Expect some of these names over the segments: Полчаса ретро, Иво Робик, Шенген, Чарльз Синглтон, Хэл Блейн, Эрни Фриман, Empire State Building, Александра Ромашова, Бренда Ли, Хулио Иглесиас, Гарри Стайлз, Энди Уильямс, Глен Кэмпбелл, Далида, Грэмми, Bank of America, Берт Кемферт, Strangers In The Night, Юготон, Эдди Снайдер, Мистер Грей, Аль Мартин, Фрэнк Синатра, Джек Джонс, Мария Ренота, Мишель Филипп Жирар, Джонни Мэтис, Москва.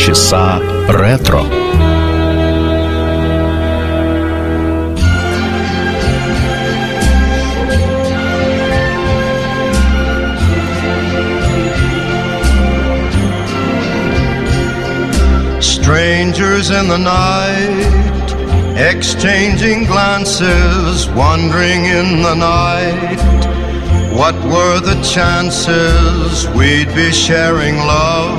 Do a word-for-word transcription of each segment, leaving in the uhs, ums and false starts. «Полчаса ретро». Strangers in the night, exchanging glances, wandering in the night. What were the chances we'd be sharing love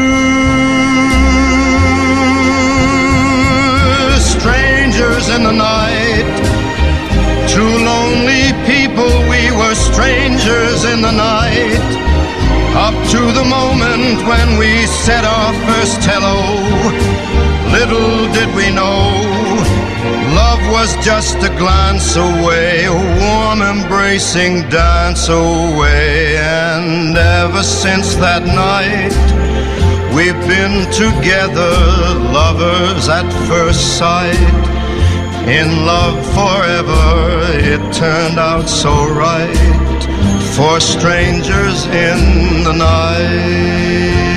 Strangers in the night, two lonely people, we were strangers in the night, up to the moment when we said our first hello. Little did we know, love was just a glance away, a warm embracing dance away. And ever since that night, we've been together, lovers at first sight, in love forever, it turned out so right, for strangers in the night.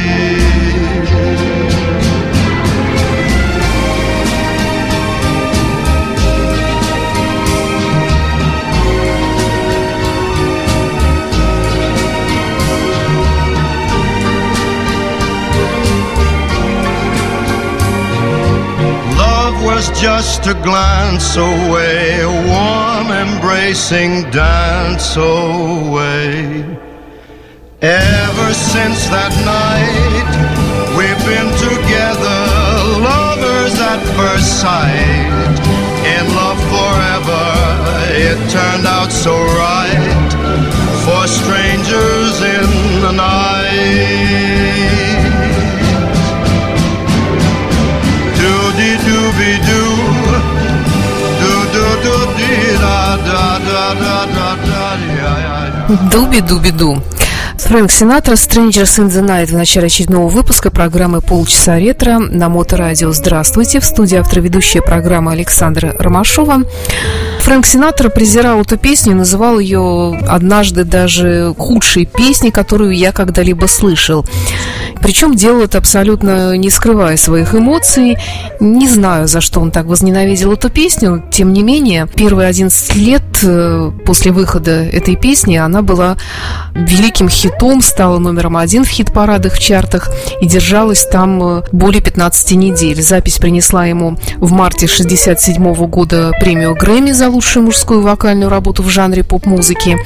Was just a glance away, a warm embracing dance away. Ever since that night, we've been together, lovers at first sight, in love forever, it turned out so right, for strangers in the night. Дуби-дуби-ду. Фрэнк Синатра, Strangers in the Night, в начале очередного выпуска программы «Полчаса ретро» на Моторадио. Здравствуйте! В студии автор-ведущая программы Александра Ромашова. Фрэнк Синатра презирал эту песню, называл ее однажды даже худшей песней, которую я когда-либо слышал. Причем делал это абсолютно не скрывая своих эмоций. Не знаю, за что он так возненавидел эту песню. Тем не менее, первые одиннадцать лет после выхода этой песни она была великим хитом, стала номером один в хит-парадах, в чартах и держалась там более пятнадцати недель. Запись принесла ему в марте шестьдесят седьмого года премию Грэмми за лучшую мужскую вокальную работу в жанре поп-музыки.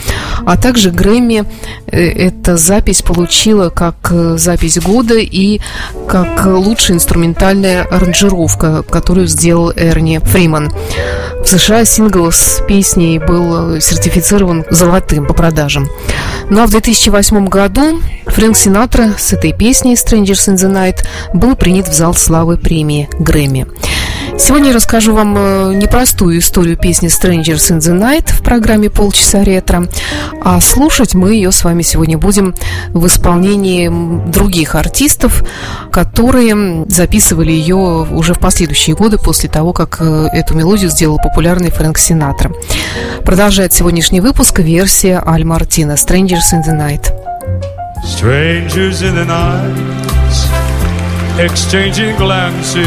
А также Грэмми эта запись получила как запись года и как лучшая инструментальная аранжировка, которую сделал Эрни Фриман. В США сингл с песней был сертифицирован золотым по продажам. Ну а в две тысячи восьмом году Фрэнк Синатра с этой песней «Strangers in the Night» был принят в зал славы премии Грэмми. Сегодня я расскажу вам непростую историю песни «Strangers in the Night» в программе «Полчаса ретро», а слушать мы ее с вами сегодня будем в исполнении других артистов, которые записывали ее уже в последующие годы после того, как эту мелодию сделал популярный Фрэнк Синатра. Продолжает сегодняшний выпуск версия Аль Мартина «Strangers in the Night». Strangers in the night, exchanging glances,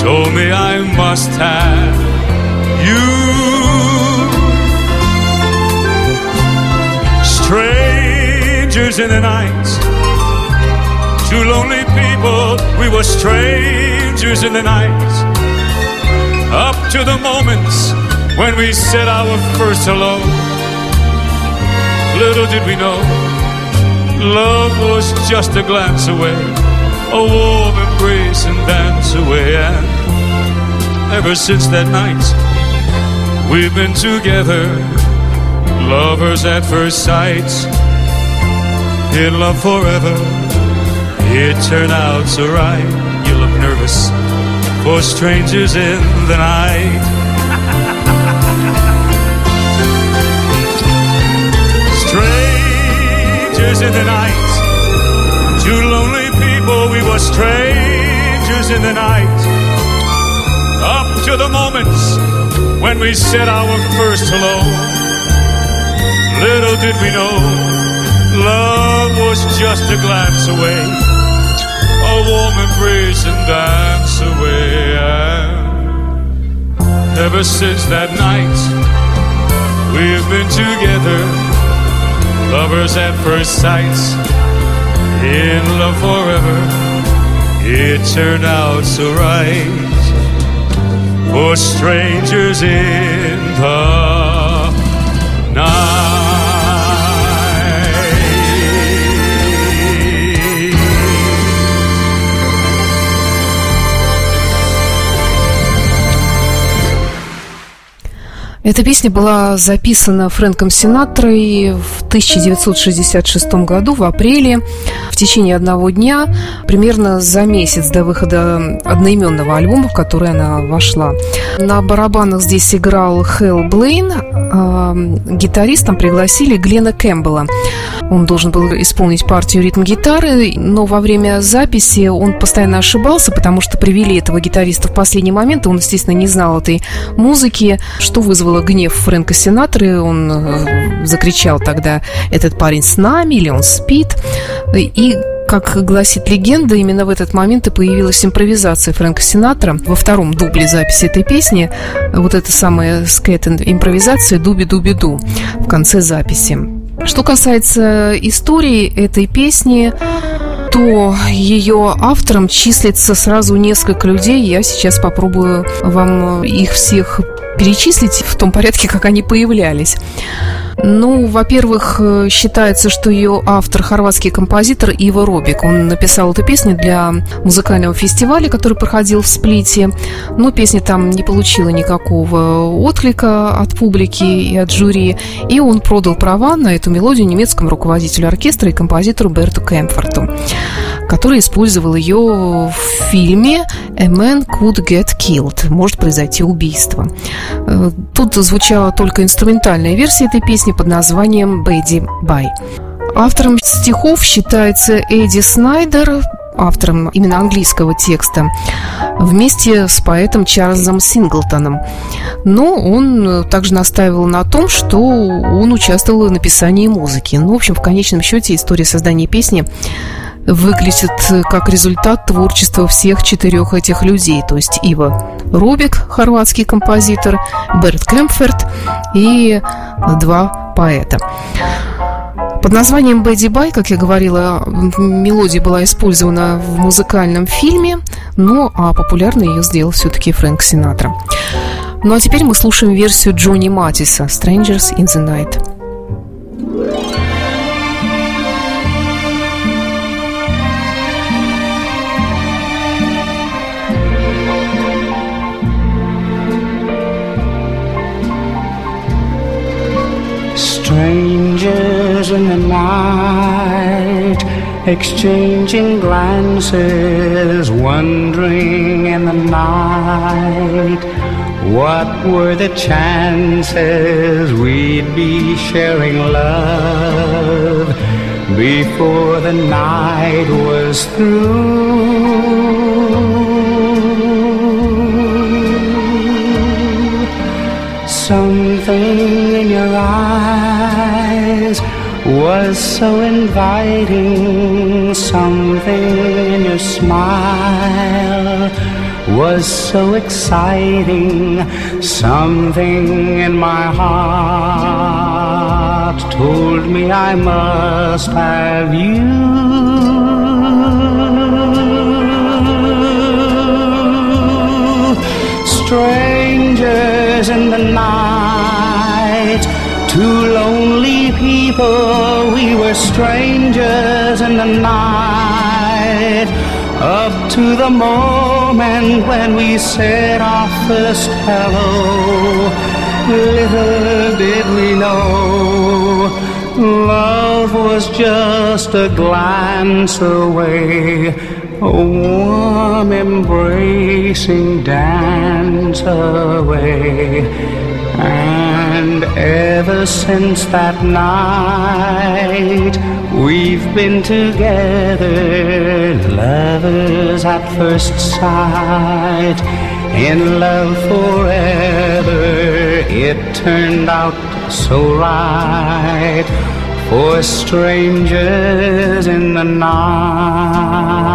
told me I must have you. Strangers in the night, two lonely people, we were strangers in the night, up to the moments when we said our first hello. Little did we know, love was just a glance away, a warm embrace and dance away. And ever since that night, we've been together, lovers at first sight. In love forever, it turned out so right. You look nervous for strangers in the night. Strangers in the night, two lonely people, we were strangers in the night. Up to the moments when we said our first hello. Little did we know, love was just a glance away, a warm embrace and dance away. And ever since that night, we've been together, lovers at first sight, in love forever, it turned out so right, for strangers in the night. Эта песня была записана Фрэнком Синатрой в тысяча девятьсот шестьдесят шестом году, в апреле, в течение одного дня, примерно за месяц до выхода одноименного альбома, в который она вошла. На барабанах здесь играл Хэл Блейн, а гитаристом пригласили Глена Кэмпбелла. Он должен был исполнить партию ритм-гитары, но во время записи он постоянно ошибался, потому что привели этого гитариста в последний момент, и он, естественно, не знал этой музыки, что вызвало гнев Фрэнка Синатры. Он закричал тогда: «Этот парень с нами или он спит?» И, как гласит легенда, именно в этот момент и появилась импровизация Фрэнка Синатра во втором дубле записи этой песни. Вот эта самая скейт-импровизация «Дуби-дуби-ду» в конце записи. Что касается истории этой песни, то ее автором числится сразу несколько людей. Я сейчас попробую вам их всех перечислить в том порядке, как они появлялись. Ну, во-первых, считается, что ее автор — хорватский композитор Иво Робик. Он написал эту песню для музыкального фестиваля, который проходил в Сплите, но песня там не получила никакого отклика от публики и от жюри, и он продал права на эту мелодию немецкому руководителю оркестра и композитору Берту Кемферту, который использовал ее в фильме «A Man Could Get Killed» — «Может произойти убийство». Тут звучала только инструментальная версия этой песни под названием «Бэдди Бай». Автором стихов считается Эдди Снайдер, автором именно английского текста, вместе с поэтом Чарльзом Синглтоном. Но он также настаивал на том, что он участвовал в написании музыки. Ну, в общем, в конечном счете история создания песни выглядит как результат творчества всех четырех этих людей, то есть Иво Робик, хорватский композитор, Берт Кемферт и два поэта. Под названием «Бэдди Бай», как я говорила, мелодия была использована в музыкальном фильме, но а популярной ее сделал все-таки Фрэнк Синатра. Ну а теперь мы слушаем версию Джонни Мэтиса «Strangers in the Night». Strangers in the night, exchanging glances, wondering in the night, what were the chances we'd be sharing love before the night was through? Something in your eyes was so inviting, something in your smile was so exciting, something in my heart told me I must have you. Strange strangers in the night, up to the moment when we said our first hello. Little did we know, love was just a glance away, a warm embracing dance away. And ever since that night, we've been together, lovers at first sight, in love forever. It turned out so right, for strangers in the night.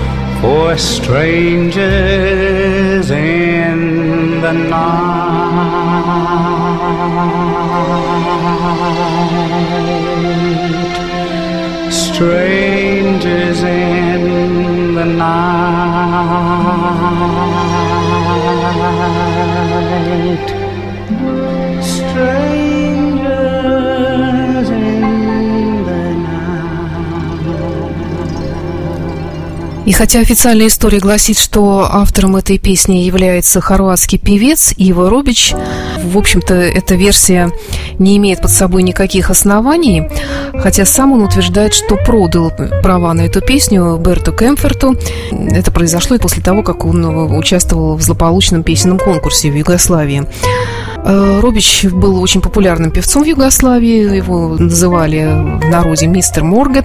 for strangers in the night, strangers in the night, strangers. И хотя официальная история гласит, что автором этой песни является хорватский певец Иво Робик, в общем-то, эта версия не имеет под собой никаких оснований, хотя сам он утверждает, что продал права на эту песню Берту Кемферту. Это произошло и после того, как он участвовал в злополучном песенном конкурсе в Югославии. Робик был очень популярным певцом в Югославии, его называли в народе мистер Морган.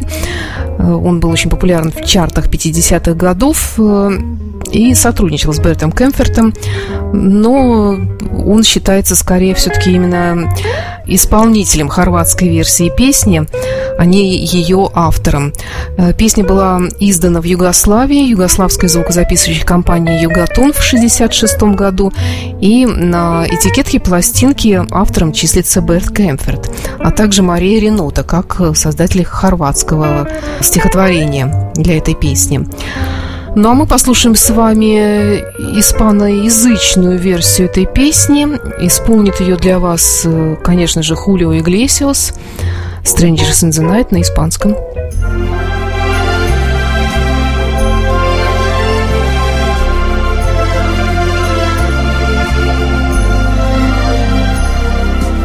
Он был очень популярен в чартах пятидесятых годов и сотрудничал с Бертом Кемфертом, но он считается скорее все-таки именно исполнителем хорватской версии песни, а не ее автором. Песня была издана в Югославии, югославской звукозаписывающей компанией «Юготон» в шестьдесят шестом году, и на этикетке пластинки автором числится Берт Кемферт, а также Мария Ренота, как создатель хорватского стихотворения для этой песни. Ну а мы послушаем с вами испаноязычную версию этой песни. Исполнит ее для вас, конечно же, Хулио Иглесиас. Strangers in the Night на испанском.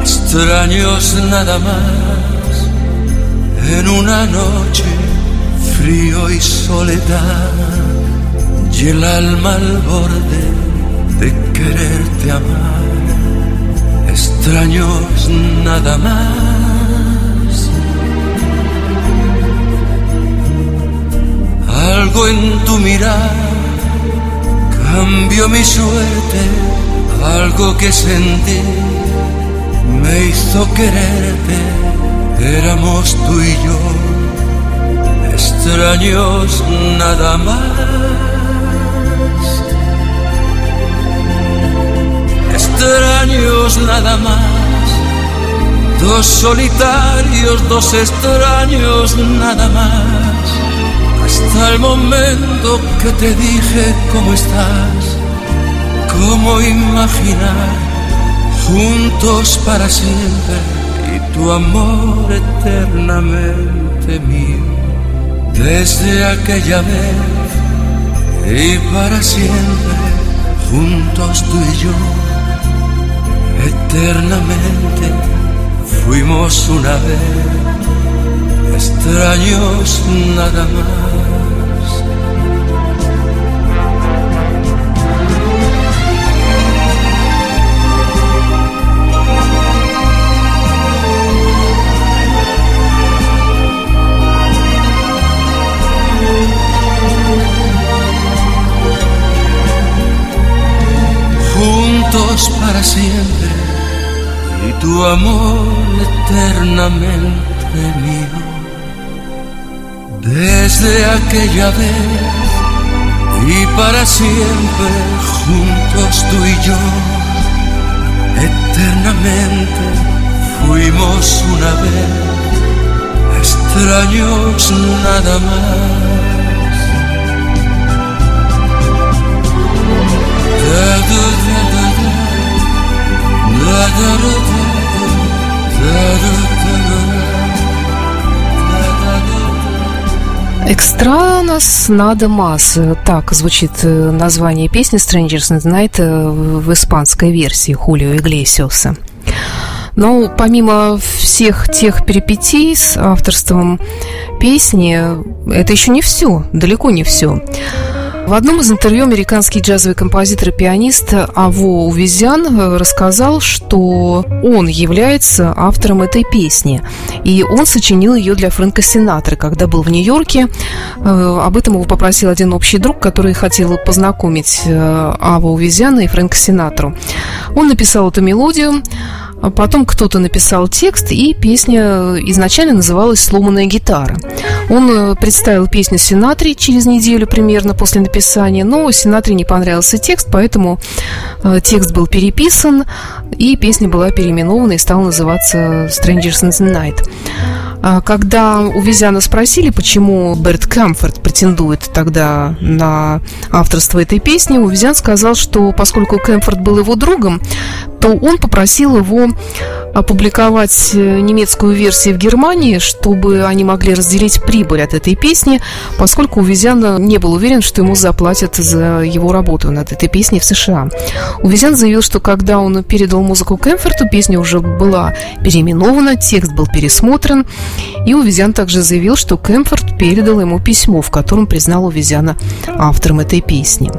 Extraños nada más en una noche, frío y soledad, y el alma al borde de quererte amar. Extraños nada más. Algo en tu mirar cambió mi suerte, algo que sentí me hizo quererte. Éramos tú y yo extraños nada más. Extraños nada más, dos solitarios, dos extraños nada más, hasta el momento que te dije cómo estás, cómo imaginar juntos para siempre y tu amor eternamente mío, desde aquella vez y para siempre, juntos tú y yo. Eternamente fuimos una vez, extraños nada más. amor eternamente mío. Desde aquella vez y para siempre juntos tú y yo, eternamente fuimos una vez, extraños nada más. Экстранос надо масс. Так звучит название песни Strangers in the Night в испанской версии Хулио Иглесиаса. Но помимо всех тех перипетий с авторством песни, это еще не все, далеко не все. В одном из интервью американский джазовый композитор и пианист Аво Увезьян рассказал, что он является автором этой песни. И он сочинил ее для Фрэнка Синатры, когда был в Нью-Йорке. Об этом его попросил один общий друг, который хотел познакомить Аво Увезьяна и Фрэнка Синатру. Он написал эту мелодию. Потом кто-то написал текст, и песня изначально называлась «Сломанная гитара». Он представил песню Синатре через неделю примерно после написания, но Синатре не понравился текст, поэтому текст был переписан, и песня была переименована и стала называться «Strangers in the Night». Когда Увезьяна спросили, почему Берт Кемферт претендует тогда на авторство этой песни, Увезьян сказал, что поскольку Кемферт был его другом, то он попросил его опубликовать немецкую версию в Германии, чтобы они могли разделить прибыль от этой песни, поскольку Увезьян не был уверен, что ему заплатят за его работу над этой песней в США. Увезьян заявил, что когда он передал музыку Кемферту, песня уже была переименована, текст был пересмотрен, и Увезьян также заявил, что Кемферт передал ему письмо, в котором признал Увезьяна автором этой песни.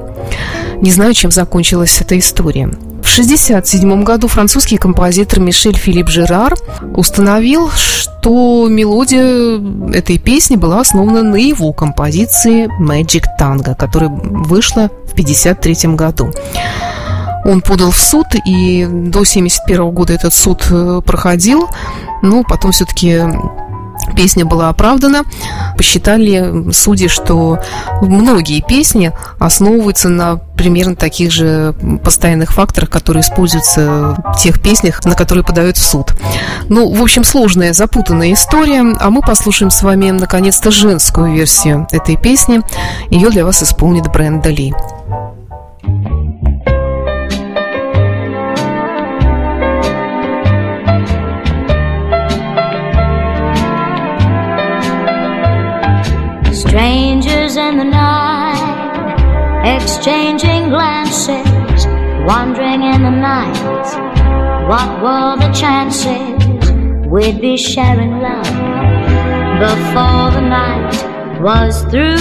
Не знаю, чем закончилась эта история. В шестьдесят седьмом году французский композитор Мишель Филипп Жирар установил, что мелодия этой песни была основана на его композиции «Magic Tango», которая вышла в пятьдесят третьем году. Он подал в суд, и до семьдесят первого года этот суд проходил, но потом все-таки песня была оправдана. Посчитали судьи, что многие песни основываются на примерно таких же постоянных факторах, которые используются в тех песнях, на которые подают в суд. Ну, в общем, сложная, запутанная история. А мы послушаем с вами, наконец-то, женскую версию этой песни. Ее для вас исполнит Бренда Ли. Strangers in the night, exchanging glances, wandering in the night. What were the chances we'd be sharing love before the night was through?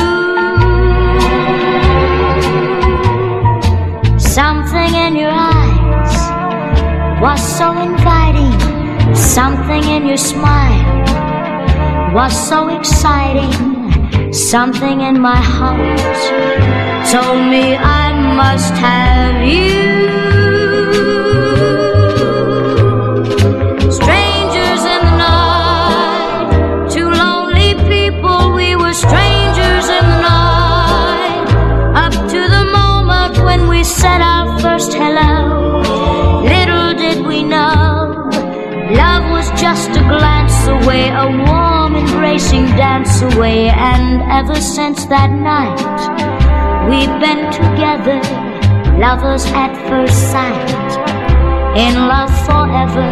Something in your eyes was so inviting, something in your smile was so exciting. Something in my heart told me I must have you. Strangers in the night, two lonely people, we were strangers in the night. Up to the moment when we said our first hello, little did we know, love was just a glance away, a warm embracing dance away. And ever since that night we've been together, lovers at first sight, in love forever.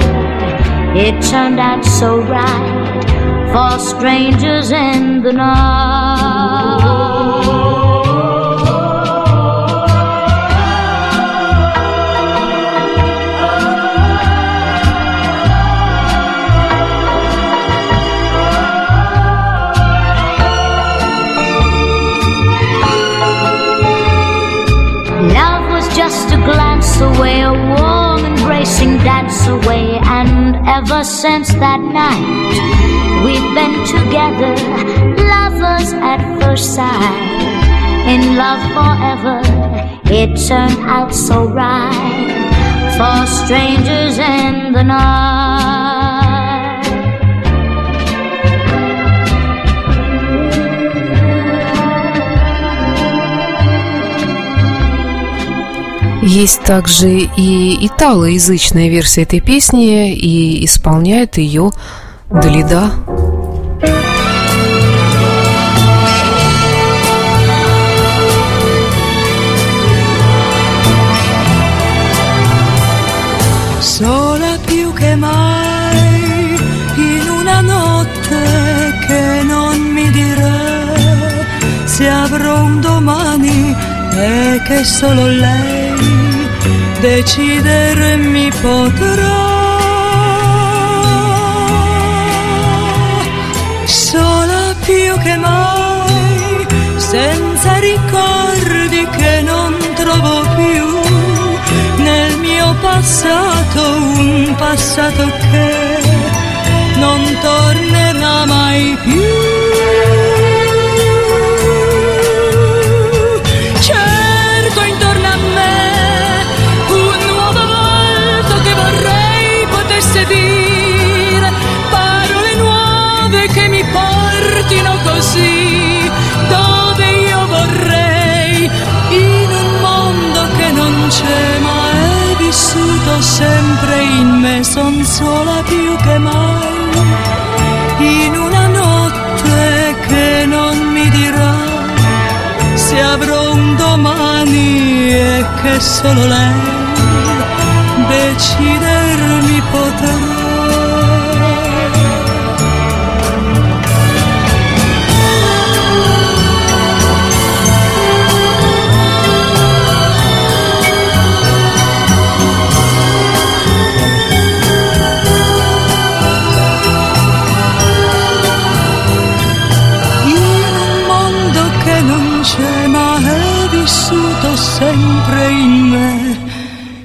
It turned out so right for strangers in the night. Away, a warm embracing dance away. And ever since that night we've been together, lovers at first sight, in love forever. It turned out so right for strangers in the night. Есть также и италоязычная версия этой песни, и исполняет ее Далида. Sola più che mai in una notte che non mi dirà se avrò un domani e che solo lei decidere mi potrà. Sola più che mai senza ricordi che non trovo più nel mio passato, un passato che non tornerà mai più. Cerco intorno a me un nuovo volto che vorrei potesse dire parole nuove che mi portino così dove io vorrei, in un mondo che non c'è mai. Vissuto sempre in me, son sola più che mai, in una notte che non mi dirà se avrò un domani e che solo lei decidermi potrà. Sempre in me,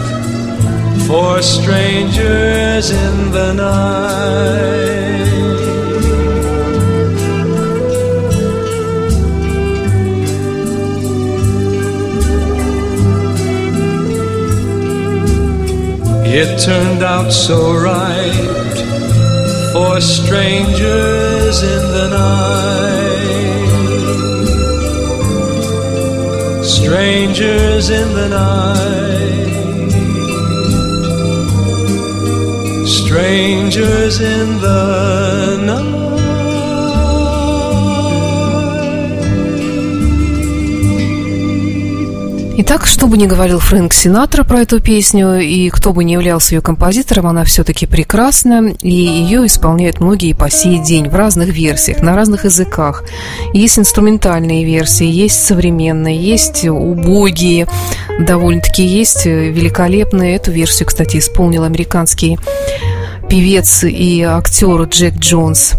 for strangers in the night. It turned out so right, for strangers in the night. Strangers in the night, strangers in the night. Итак, что бы ни говорил Фрэнк Синатра про эту песню, и кто бы ни являлся ее композитором, она все-таки прекрасна, и ее исполняют многие по сей день в разных версиях, на разных языках. Есть инструментальные версии, есть современные, есть убогие, довольно-таки есть великолепные. Эту версию, кстати, исполнил американский певец и актер Джек Джонс.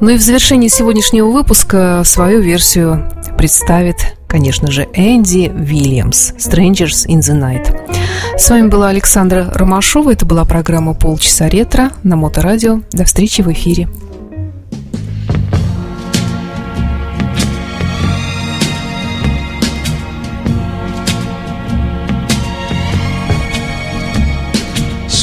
Ну и в завершении сегодняшнего выпуска свою версию представит, конечно же, Энди Уильямс, «Strangers in the Night». С вами была Александра Ромашова. Это была программа «Полчаса ретро» на Моторадио. До встречи в эфире.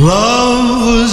Love was